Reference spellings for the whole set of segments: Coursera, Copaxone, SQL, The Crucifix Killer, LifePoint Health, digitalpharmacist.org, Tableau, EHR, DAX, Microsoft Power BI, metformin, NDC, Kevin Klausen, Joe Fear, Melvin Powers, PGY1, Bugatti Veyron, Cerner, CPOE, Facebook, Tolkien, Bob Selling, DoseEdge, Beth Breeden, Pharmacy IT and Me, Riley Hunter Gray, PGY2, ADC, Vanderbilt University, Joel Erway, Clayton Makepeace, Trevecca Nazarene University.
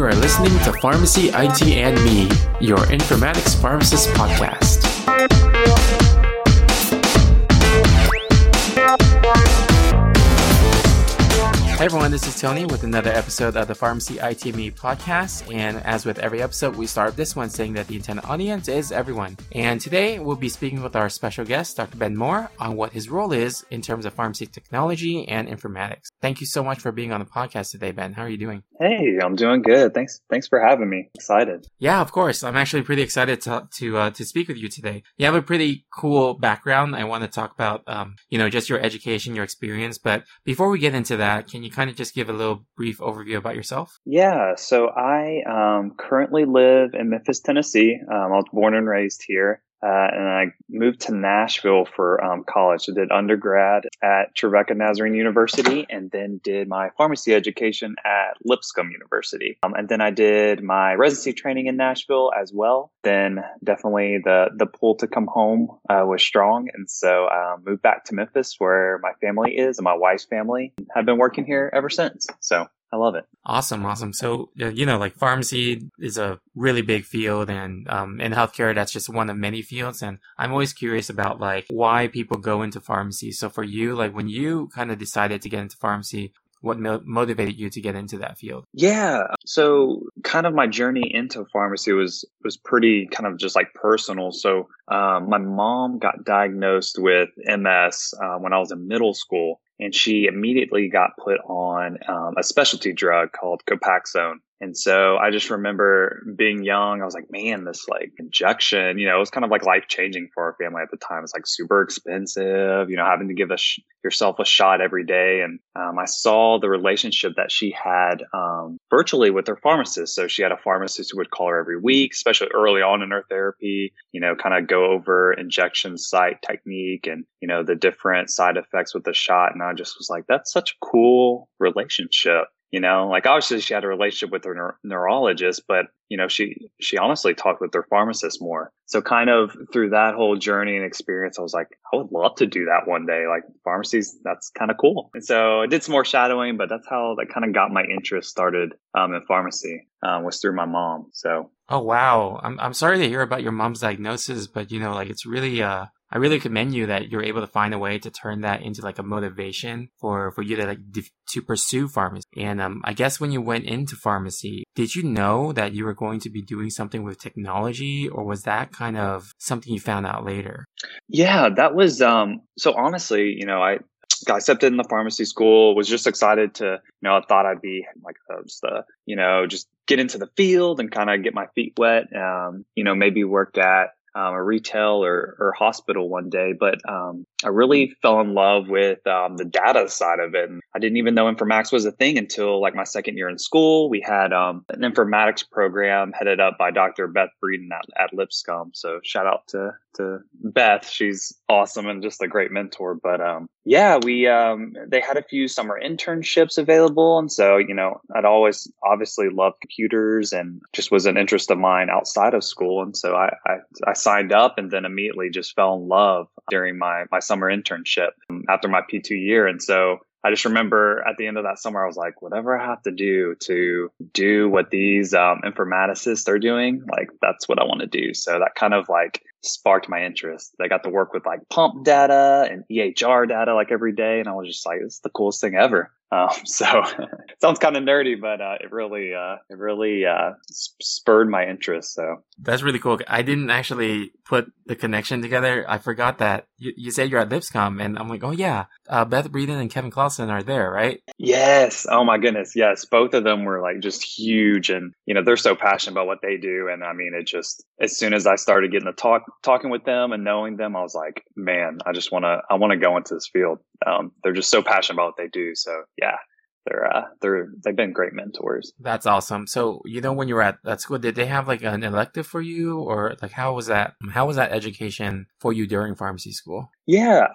You are listening to Pharmacy IT and Me, your informatics pharmacist podcast. Hey everyone, this is Tony with another episode of the Pharmacy IT and Me podcast. And as with every episode, we start this one saying that the intended audience is everyone. And today we'll be speaking with our special guest, Dr. Ben Moore, on what his role is in terms of pharmacy technology and informatics. Thank you so much for being on the podcast today, Ben. How are you doing? Hey, I'm doing good. Thanks for having me. Excited. Yeah, of course. I'm actually pretty excited to speak with you today. You have a pretty cool background. I want to talk about, just your education, your experience. But before we get into that, can you kind of just give a little brief overview about yourself? Yeah. So I currently live in Memphis, Tennessee. I was born and raised here. And I moved to Nashville for college. I did undergrad at Trevecca Nazarene University and then did my pharmacy education at Lipscomb University. And then I did my residency training in Nashville as well. Then definitely the pull to come home was strong. And so I moved back to Memphis where my family is and my wife's family. I've been working here ever since. So I love it. Awesome. So, pharmacy is a really big field, and in healthcare, that's just one of many fields. And I'm always curious about why people go into pharmacy. So for you, when you kind of decided to get into pharmacy, what motivated you to get into that field? Yeah. So kind of my journey into pharmacy was pretty kind of just personal. So my mom got diagnosed with MS when I was in middle school. And she immediately got put on a specialty drug called Copaxone. And so I just remember being young, I was like, man, this injection, it was kind of life-changing for our family at the time. It's super expensive, having to give yourself a shot every day. And I saw the relationship that she had virtually with her pharmacist. So she had a pharmacist who would call her every week, especially early on in her therapy, kind of go over injection site technique and, the different side effects with the shot. And I just was like, that's such a cool relationship. Obviously she had a relationship with her neurologist, but, she honestly talked with her pharmacist more. So kind of through that whole journey and experience, I was like, I would love to do that one day. Pharmacies, that's kind of cool. And so I did some more shadowing, but that's how that kind of got my interest started in pharmacy, was through my mom. So. Oh, wow. I'm sorry to hear about your mom's diagnosis, but, it's really, I really commend you that you're able to find a way to turn that into a motivation for you to to pursue pharmacy. And I guess when you went into pharmacy, did you know that you were going to be doing something with technology, or was that kind of something you found out later? Yeah, that was so honestly, I got accepted in the pharmacy school, was just excited to, I thought I'd be just get into the field and kind of get my feet wet, maybe work at a retail or hospital one day, but I really fell in love with the data side of it. And I didn't even know informatics was a thing until my second year in school. We had an informatics program headed up by Dr. Beth Breeden at Lipscomb. So shout out to Beth. She's awesome and just a great mentor. But they had a few summer internships available. And so, I'd always obviously loved computers and just was an interest of mine outside of school. And so I signed up and then immediately just fell in love during my summer internship after my P2 year. And so I just remember at the end of that summer, I was like, whatever I have to do what these informaticists are doing, that's what I want to do. So that kind of sparked my interest. I got to work with pump data and EHR data every day. And I was just like, it's the coolest thing ever. So it sounds kind of nerdy, but it really spurred my interest. So that's really cool. I didn't actually put the connection together. I forgot that you said you're at Lipscomb, and I'm like, oh yeah, Beth Breeden and Kevin Klausen are there, right? Yes. Oh my goodness. Yes. Both of them were just huge, and they're so passionate about what they do. And I mean, it just as soon as I started getting to talking with them and knowing them, I was like, man, I want to go into this field. They're just so passionate about what they do. So. Yeah, they've been great mentors. That's awesome. So, when you were at that school, did they have an elective for you, or how was that education for you during pharmacy school? Yeah.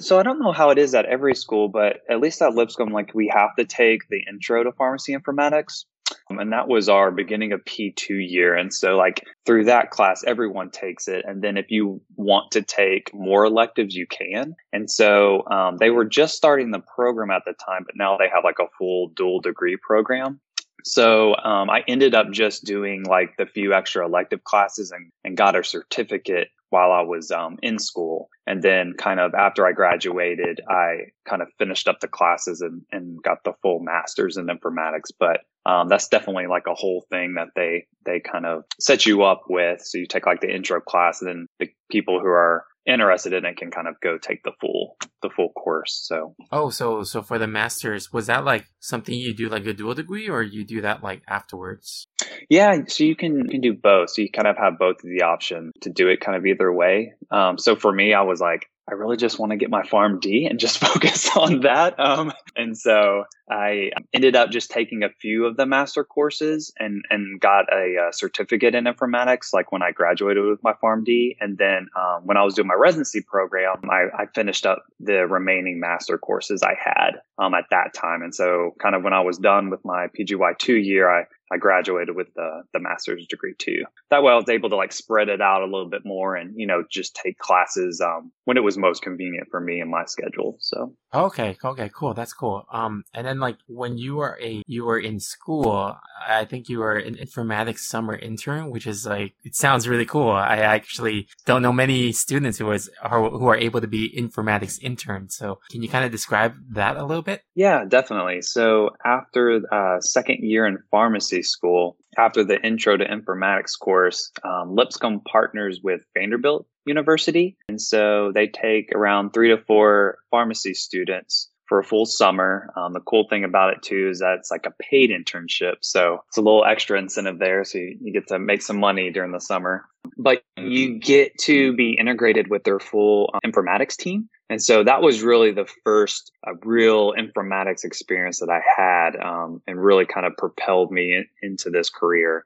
So I don't know how it is at every school, but at least at Lipscomb, we have to take the intro to pharmacy informatics. And that was our beginning of P2 year. And so through that class, everyone takes it. And then if you want to take more electives, you can. And so they were just starting the program at the time, but now they have a full dual degree program. So I ended up just doing like the few extra elective classes and got a certificate while I was in school. And then kind of after I graduated, I kind of finished up the classes and got the full master's in informatics. But that's definitely like a whole thing that they kind of set you up with. So you take like the intro class, and then the people who are interested in it can kind of go take the full course. So so for the master's, was that like something you do like a dual degree, or you do that like afterwards? Yeah, so you can do both. So you kind of have both of the option to do it kind of either way. So for me, I was like, I really just want to get my Pharm D and just focus on that. And so I ended up just taking a few of the master courses and got a certificate in informatics, like when I graduated with my Pharm D. And then when I was doing my residency program, I finished up the remaining master courses I had at that time. And so kind of when I was done with my PGY2 year, I graduated with the master's degree too. That way I was able to like spread it out a little bit more and, you know, just take classes when it was most convenient for me and my schedule. So okay, cool. That's cool. And then like when you were in school, I think you were an informatics summer intern, which is like, it sounds really cool. I actually don't know many students who are able to be informatics interns. So can you kind of describe that a little bit? Yeah, definitely. So after second year in pharmacy school, after the intro to informatics course, Lipscomb partners with Vanderbilt University. And so they take around 3 to 4 pharmacy students for a full summer. The cool thing about it too is that it's like a paid internship. So it's a little extra incentive there. So you get to make some money during the summer, but you get to be integrated with their full informatics team. And so that was really the first real informatics experience that I had and really kind of propelled me into this career.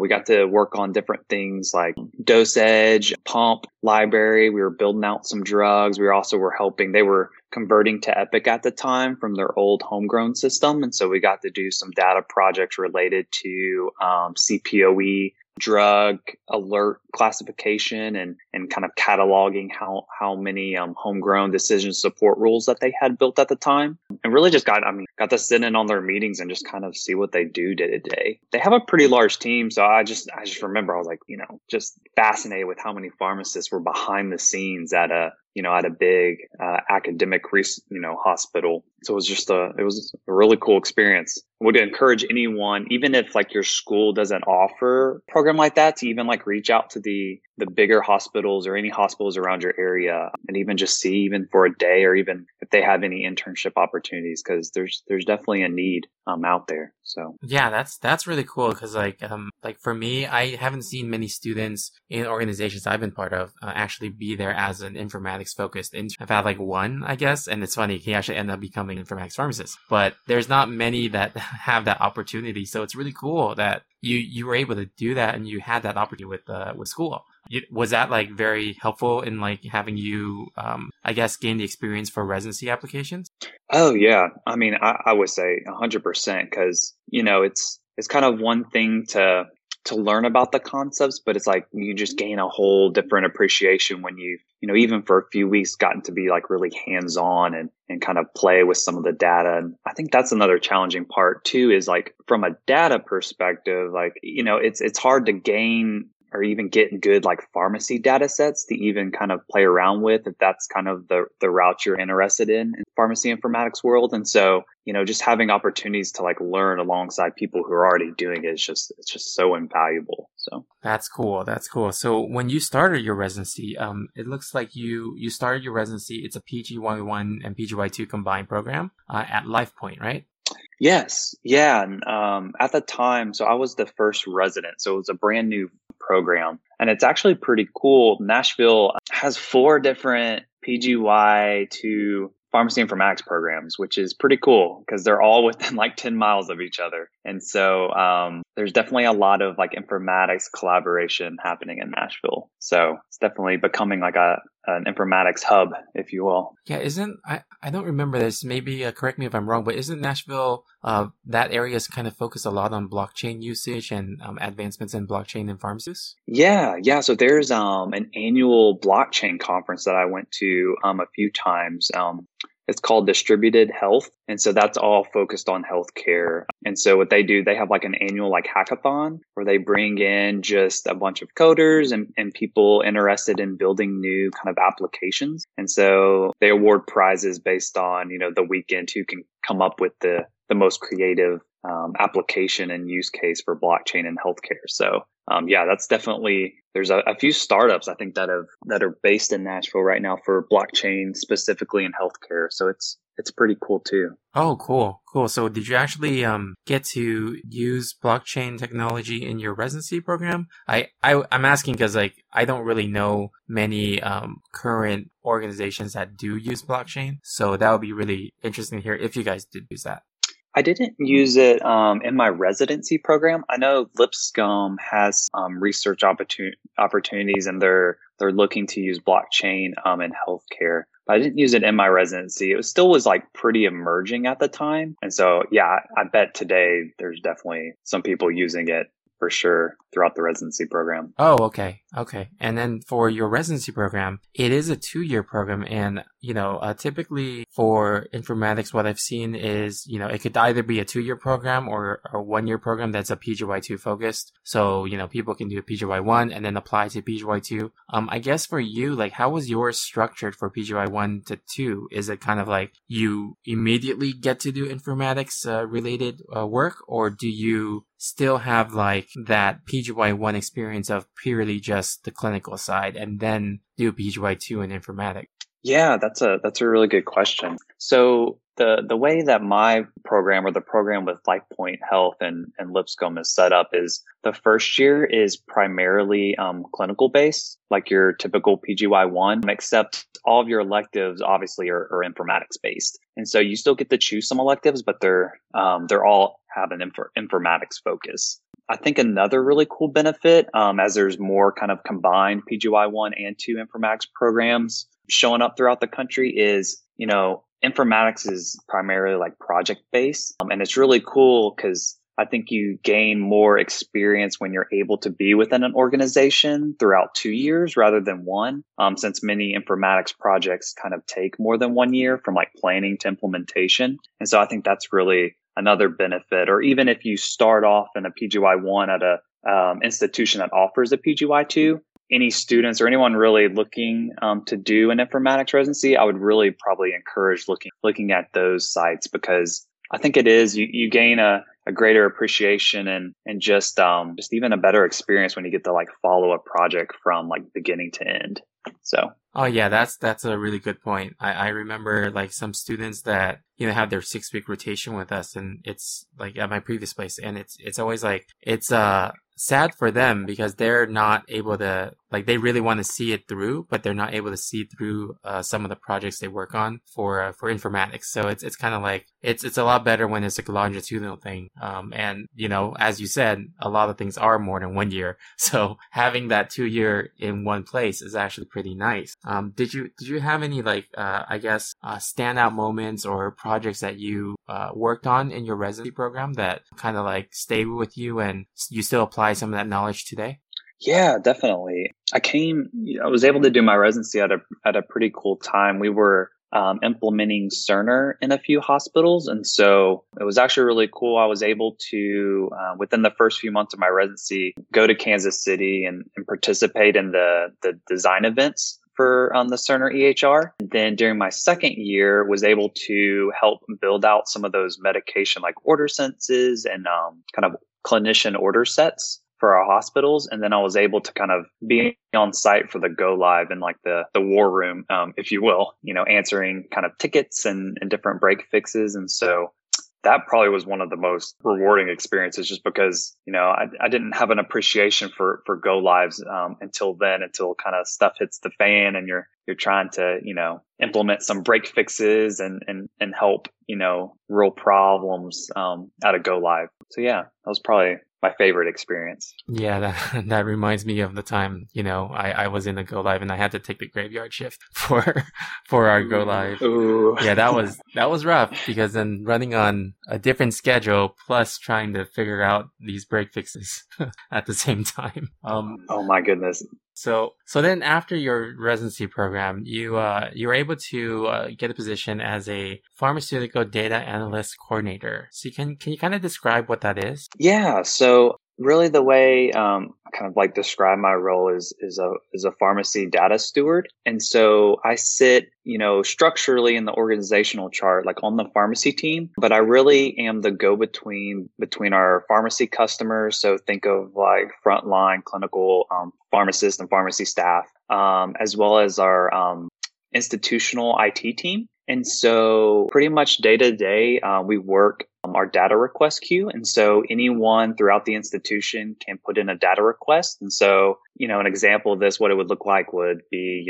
We got to work on different things like DoseEdge, pump, library. We were building out some drugs. We also were helping. They were converting to Epic at the time from their old homegrown system. And so we got to do some data projects related to CPOE, drug alert classification, and kind of cataloging how many homegrown decision support rules that they had built at the time, and really just got to sit in on their meetings and just kind of see what they do day to day. They have a pretty large team, so I just remember I was like, you know, just fascinated with how many pharmacists were behind the scenes at a big academic hospital. So it was a really cool experience. I would encourage anyone, even if like your school doesn't offer a program like that, to even like reach out to the bigger hospitals or any hospitals around your area, and even just see even for a day, or even if they have any internship opportunities, because there's definitely a need out there. So yeah, that's really cool, because like for me, I haven't seen many students in organizations I've been part of actually be there as an informatics focused intern. I've had like one, I guess, and it's funny, he actually ended up becoming an informatics pharmacist, but there's not many that have that opportunity. So it's really cool that you were able to do that, and you had that opportunity with school. Was that like very helpful in like having you, I guess, gain the experience for residency applications? Oh yeah, I mean, I would say 100%, because you know it's kind of one thing to learn about the concepts, but it's like you just gain a whole different appreciation when you even for a few weeks gotten to be like really hands on and kind of play with some of the data. And I think that's another challenging part too, is like from a data perspective, like, you know, it's hard to gain or even get good like pharmacy data sets to even kind of play around with, if that's kind of the route you're interested in the pharmacy informatics world. And so, you know, just having opportunities to like learn alongside people who are already doing it is just so invaluable. So that's cool. So when you started your residency, it looks like you started your residency. It's a PGY1 and PGY2 combined program at LifePoint, right? Yes. Yeah. And, at the time, so I was the first resident. So it was a brand new program. And it's actually pretty cool. Nashville has 4 different PGY2 pharmacy informatics programs, which is pretty cool because they're all within like 10 miles of each other. And so there's definitely a lot of like informatics collaboration happening in Nashville. So it's definitely becoming like an informatics hub, if you will. Yeah, isn't, I don't remember this, maybe correct me if I'm wrong, but isn't Nashville, that area is kind of focused a lot on blockchain usage and advancements in blockchain and pharmacies? Yeah. So there's an annual blockchain conference that I went to a few times. It's called Distributed Health. And so that's all focused on healthcare. And so what they do, they have like an annual like hackathon where they bring in just a bunch of coders and people interested in building new kind of applications. And so they award prizes based on, you know, the weekend who can come up with the most creative application and use case for blockchain and healthcare. So yeah, that's definitely, there's a few startups I think that are based in Nashville right now for blockchain specifically in healthcare. So it's pretty cool too. Oh, cool. Cool. So did you actually get to use blockchain technology in your residency program? I'm asking because like I don't really know many current organizations that do use blockchain. So that would be really interesting to hear if you guys did use that. I didn't use it in my residency program. I know Lipscomb has research opportunities and they're looking to use blockchain in healthcare. But I didn't use it in my residency. It was like pretty emerging at the time. And so, yeah, I bet today there's definitely some people using it for sure throughout the residency program. Oh, okay. Okay. And then for your residency program, it is a 2-year program. And, you know, typically for informatics, what I've seen is, you know, it could either be a 2-year program or a 1-year program that's a PGY2 focused. So, you know, people can do a PGY1 and then apply to PGY2. I guess for you, like, how was yours structured for PGY1 to 2? Is it kind of like you immediately get to do informatics related work, or do you still have like that PGY1 experience of purely just the clinical side and then do PGY2 in informatics? Yeah, that's a really good question. So the way that my program or the program with LifePoint Health and Lipscomb is set up is the first year is primarily clinical based, like your typical PGY1, except all of your electives obviously are informatics based. And so you still get to choose some electives, but they're all have an informatics focus. I think another really cool benefit, as there's more kind of combined PGY1 and 2 informatics programs showing up throughout the country is, you know, informatics is primarily like project based. And it's really cool because I think you gain more experience when you're able to be within an organization throughout 2 years rather than 1, since many informatics projects kind of take more than 1 year from like planning to implementation. And so I think that's really another benefit. Or even if you start off in a PGY1 at a institution that offers a PGY2, any students or anyone really looking to do an informatics residency, I would really probably encourage looking at those sites, because I think it is, you gain a greater appreciation and just even a better experience when you get to like follow a project from like beginning to end. So. Oh yeah, that's a really good point. I remember like some students that, you know, have their 6-week rotation with us, and it's like at my previous place, and it's always like, it's sad for them because they're not able to, like, they really want to see it through, but they're not able to see through some of the projects they work on for informatics. So it's kind of like, it's a lot better when it's like a longitudinal thing. And, you know, as you said, a lot of things are more than 1 year. So having that 2-year in one place is actually pretty nice. Did you have any like, standout moments or projects that you worked on in your residency program that kind of like stay with you and you still apply some of that knowledge today? Yeah, definitely. I was able to do my residency at a pretty cool time. We were implementing Cerner in a few hospitals. And so it was actually really cool. I was able to, within the first few months of my residency, go to Kansas City and participate in the design events for the Cerner EHR. And then during my second year, was able to help build out some of those medication like order census and kind of clinician order sets for our hospitals. And then I was able to kind of be on site for the go live in like the war room, if you will, you know, answering kind of tickets and different break fixes. And so that probably was one of the most rewarding experiences, just because, you know, I didn't have an appreciation for go lives until kind of stuff hits the fan and you're trying to, you know, implement some break fixes and help, you know, real problems out of go live. So yeah, that was probably my favorite experience. Yeah, that reminds me of the time, you know, I was in the go live and I had to take the graveyard shift for our go live. Ooh. Yeah, that was rough, because then running on a different schedule plus trying to figure out these break fixes at the same time. Oh my goodness. So then after your residency program, you were able to get a position as a pharmaceutical data analyst coordinator. So can you kind of describe what that is? Yeah. So really the way I kind of like describe my role is a pharmacy data steward. And so I sit, structurally in the organizational chart, like on the pharmacy team, but I really am the go-between between our pharmacy customers. So think of like frontline clinical pharmacists and pharmacy staff, as well as our institutional IT team. And so pretty much day to day, we work our data request queue. And so anyone throughout the institution can put in a data request. And so, an example of this, what it would look like would be,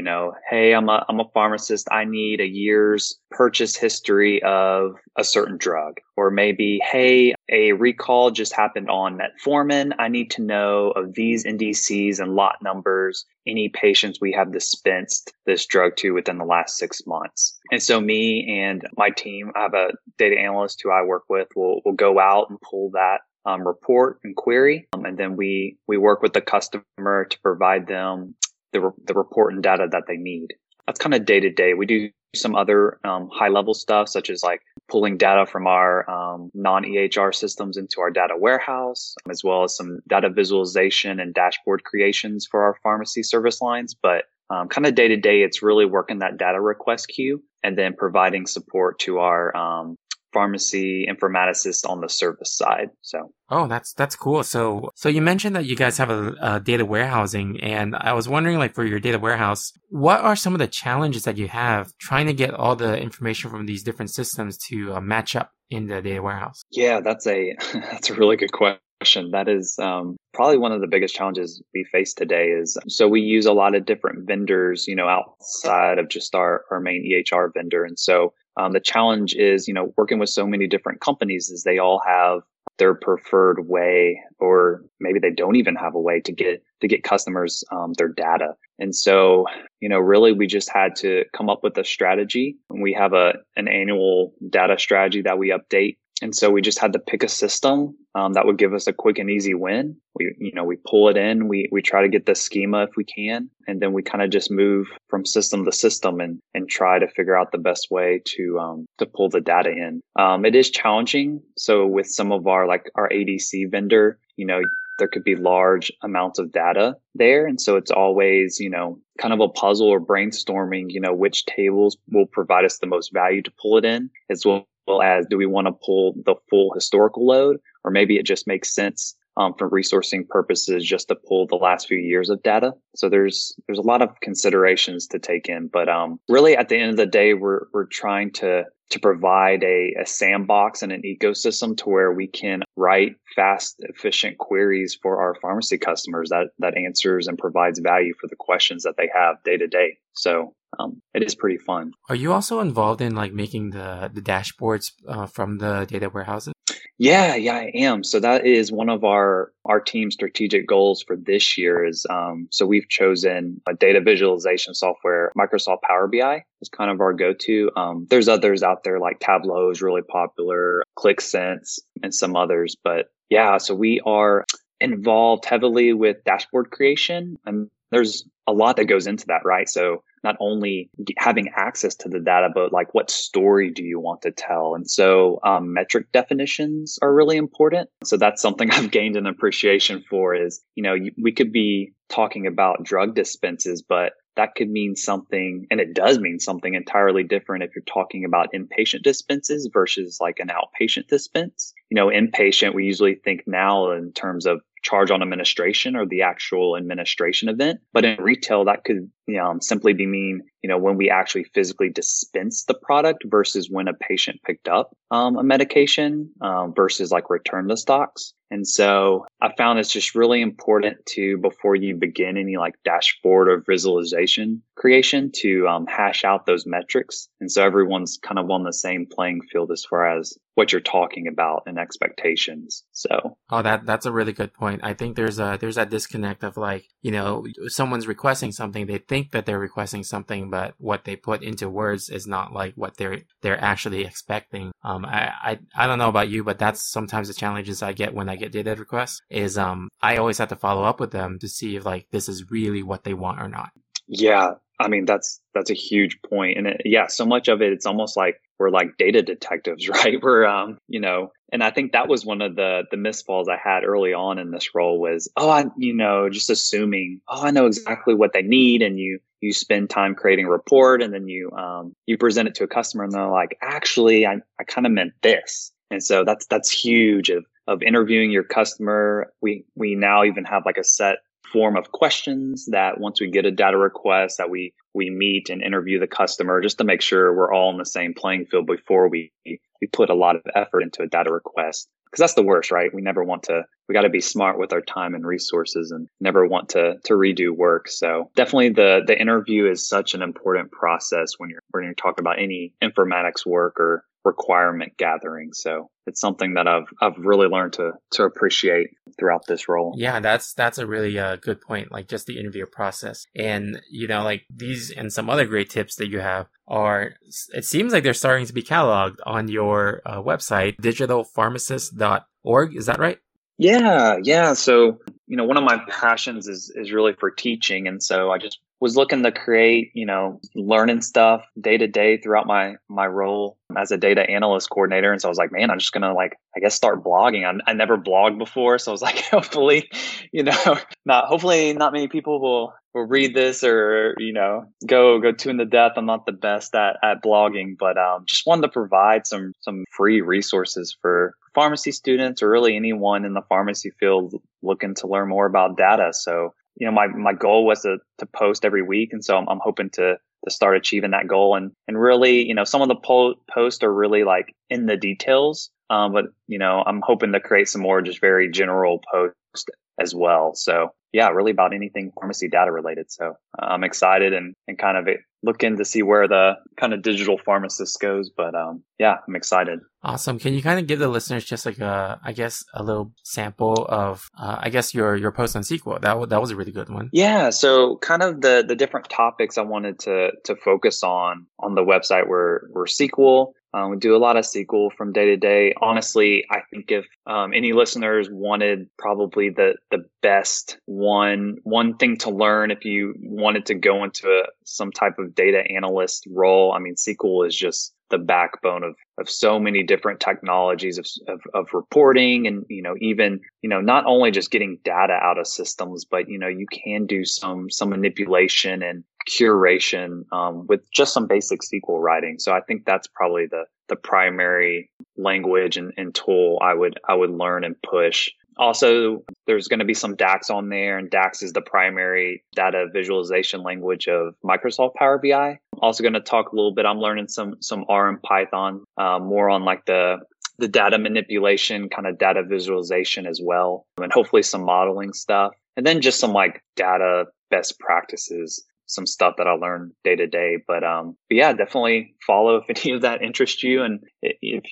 hey, I'm a pharmacist. I need a year's purchase history of a certain drug. Or maybe, hey, a recall just happened on metformin. I need to know of these NDCs and lot numbers, any patients we have dispensed this drug to within the last 6 months. And so me and my team, I have a data analyst who I work with, we'll go out and pull that report and query. And then we work with the customer to provide them the report and data that they need. That's kind of day to day. We do some other high level stuff, such as like pulling data from our non-EHR systems into our data warehouse, as well as some data visualization and dashboard creations for our pharmacy service lines. But kind of day to day, it's really working that data request queue and then providing support to our pharmacy informaticists on the service side. So. Oh, that's cool. So you mentioned that you guys have a data warehousing, and I was wondering, like, for your data warehouse, what are some of the challenges that you have trying to get all the information from these different systems to match up in the data warehouse? Yeah, that's a really good question. That is probably one of the biggest challenges we face today is, so we use a lot of different vendors, outside of just our main EHR vendor. And so the challenge is, working with so many different companies is they all have their preferred way, or maybe they don't even have a way to get customers their data. And so, really we just had to come up with a strategy, and we have an annual data strategy that we update. And so we just had to pick a system that would give us a quick and easy win. We pull it in, we try to get the schema if we can, and then we kind of just move from system to system and try to figure out the best way to pull the data in. It is challenging. So with some of our ADC vendor, there could be large amounts of data there. And so it's always, kind of a puzzle or brainstorming, which tables will provide us the most value to pull it in, as well as do we want to pull the full historical load, or maybe it just makes sense for resourcing purposes just to pull the last few years of data. So there's a lot of considerations to take in, but really at the end of the day, we're trying to provide a sandbox and an ecosystem to where we can write fast, efficient queries for our pharmacy customers that answers and provides value for the questions that they have day to day. So it is pretty fun. Are you also involved in like making the dashboards from the data warehouses? Yeah, I am. So that is one of our team's strategic goals for this year is, so we've chosen a data visualization software. Microsoft Power BI is kind of our go-to. There's others out there like Tableau is really popular, Qlik Sense and some others. But yeah, so we are involved heavily with dashboard creation, and there's a lot that goes into that, right? So not only having access to the data, but like what story do you want to tell? And so metric definitions are really important. So that's something I've gained an appreciation for is, we could be talking about drug dispenses, but that could mean something, and it does mean something entirely different if you're talking about inpatient dispenses versus like an outpatient dispense. Inpatient, we usually think now in terms of charge on administration or the actual administration event. But in retail, that could simply be mean, when we actually physically dispense the product versus when a patient picked up a medication versus like return to stocks. And so I found it's just really important to, before you begin any like dashboard or visualization, creation to hash out those metrics. And so everyone's kind of on the same playing field as far as what you're talking about and expectations. So, that's a really good point. I think there's that disconnect of like, you know, someone's requesting something, they think that they're requesting something, but what they put into words is not like what they're actually expecting. I don't know about you, but that's sometimes the challenges I get when I get data requests is, I always have to follow up with them to see if like, this is really what they want or not. Yeah. I mean, that's a huge point. And so much of it, it's almost like we're like data detectives, right? We're, you know, and I think that was one of the misfalls I had early on in this role was, just assuming, I know exactly what they need. And you spend time creating a report and then you present it to a customer and they're like, actually, I kind of meant this. And so that's huge of interviewing your customer. We now even have like a set form of questions that once we get a data request that we meet and interview the customer just to make sure we're all on the same playing field before we put a lot of effort into a data request. Because that's the worst, right? We got to be smart with our time and resources and never want to redo work. So definitely the interview is such an important process when you're talking about any informatics work or requirement gathering. So it's something that I've really learned to appreciate throughout this role. Yeah, that's a really good point. Like just the interview process, and you know, like these and some other great tips that you have are. It seems like they're starting to be cataloged on your website, digitalpharmacist.org. Is that right? Yeah. So you know, one of my passions is really for teaching, and so I just was looking to create, you know, learning stuff day to day throughout my role as a data analyst coordinator. And so I was like, man, I'm just going to like, I guess, start blogging. I never blogged before. So I was like, hopefully not many people will read this or, you know, go tune to death. I'm not the best at blogging, but just wanted to provide some free resources for pharmacy students or really anyone in the pharmacy field looking to learn more about data. So, you know, my goal was to post every week. And so I'm hoping to start achieving that goal. And really, you know, some of the posts are really like in the details. But, you know, I'm hoping to create some more just very general posts as well. So, yeah, really about anything pharmacy data related. So I'm excited and kind of looking to see where the kind of digital pharmacist goes. But I'm excited. Awesome. Can you kind of give the listeners just like a little sample of, your post on SQL? That was a really good one. Yeah. So kind of the different topics I wanted to focus on the website were SQL. We do a lot of SQL from day to day. Honestly, I think if any listeners wanted probably the best one thing to learn, if you wanted to go into some type of data analyst role, I mean, SQL is just the backbone of so many different technologies of reporting and, you know, even, you know, not only just getting data out of systems, but, you know, you can do some manipulation and curation with just some basic SQL writing. So I think that's probably the primary language and tool I would learn and push. Also, there's going to be some DAX on there, and DAX is the primary data visualization language of Microsoft Power BI. I'm also going to talk a little bit. I'm learning some R and Python, more on like the data manipulation, kind of data visualization as well, and hopefully some modeling stuff, and then just some like data best practices. Some stuff that I learned day to day, but yeah, definitely follow if any of that interests you, and if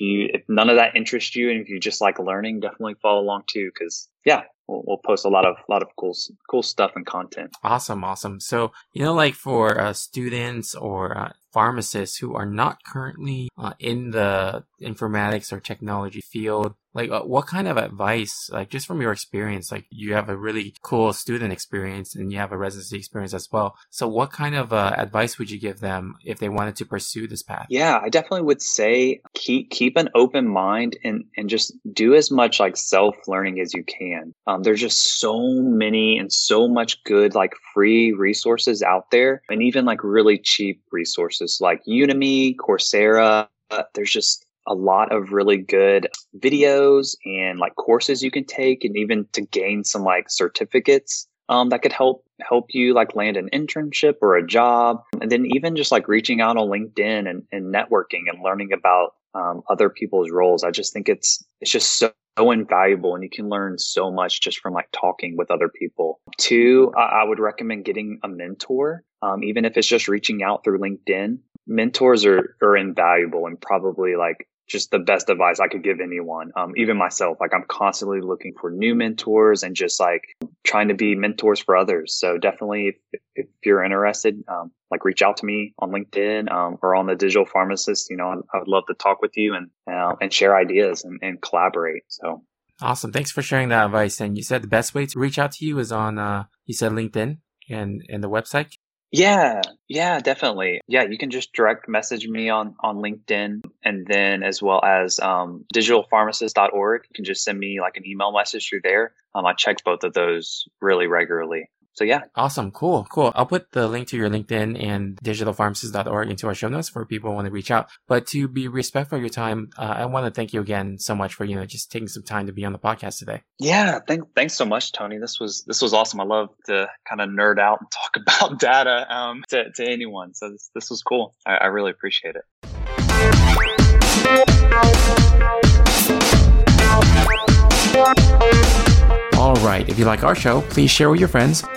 none of that interests you, and if you just like learning, definitely follow along too, because yeah, we'll post a lot of cool stuff and content. Awesome. So you know, like for students or pharmacists who are not currently in the informatics or technology field, like what kind of advice, like just from your experience, like you have a really cool student experience and you have a residency experience as well. So what kind of advice would you give them if they wanted to pursue this path? Yeah, I definitely would say keep an open mind and just do as much like self-learning as you can. There's just so many and so much good like free resources out there, and even like really cheap resources like Udemy, Coursera. There's just a lot of really good videos and like courses you can take, and even to gain some like certificates that could help you like land an internship or a job. And then even just like reaching out on LinkedIn and networking and learning about other people's roles. I just think it's just so invaluable, and you can learn so much just from like talking with other people. 2, I would recommend getting a mentor, even if it's just reaching out through LinkedIn. Mentors are invaluable, and probably like just the best advice I could give anyone, even myself. Like I'm constantly looking for new mentors and just like trying to be mentors for others. So definitely if you're interested, like reach out to me on LinkedIn or on the Digital Pharmacist. You know, I would love to talk with you and share ideas and collaborate. So awesome. Thanks for sharing that advice. And you said the best way to reach out to you is on, you said LinkedIn and the website. Yeah, definitely. Yeah, you can just direct message me on LinkedIn, and then as well as digitalpharmacist.org. You can just send me like an email message through there. I check both of those really regularly. So yeah. Awesome. Cool. I'll put the link to your LinkedIn and digitalpharmacist.org into our show notes for people who want to reach out. But to be respectful of your time, I want to thank you again so much for, just taking some time to be on the podcast today. Yeah. Thanks so much, Tony. This was awesome. I love to kind of nerd out and talk about data to anyone. So this was cool. I really appreciate it. All right, if you like our show, please share with your friends,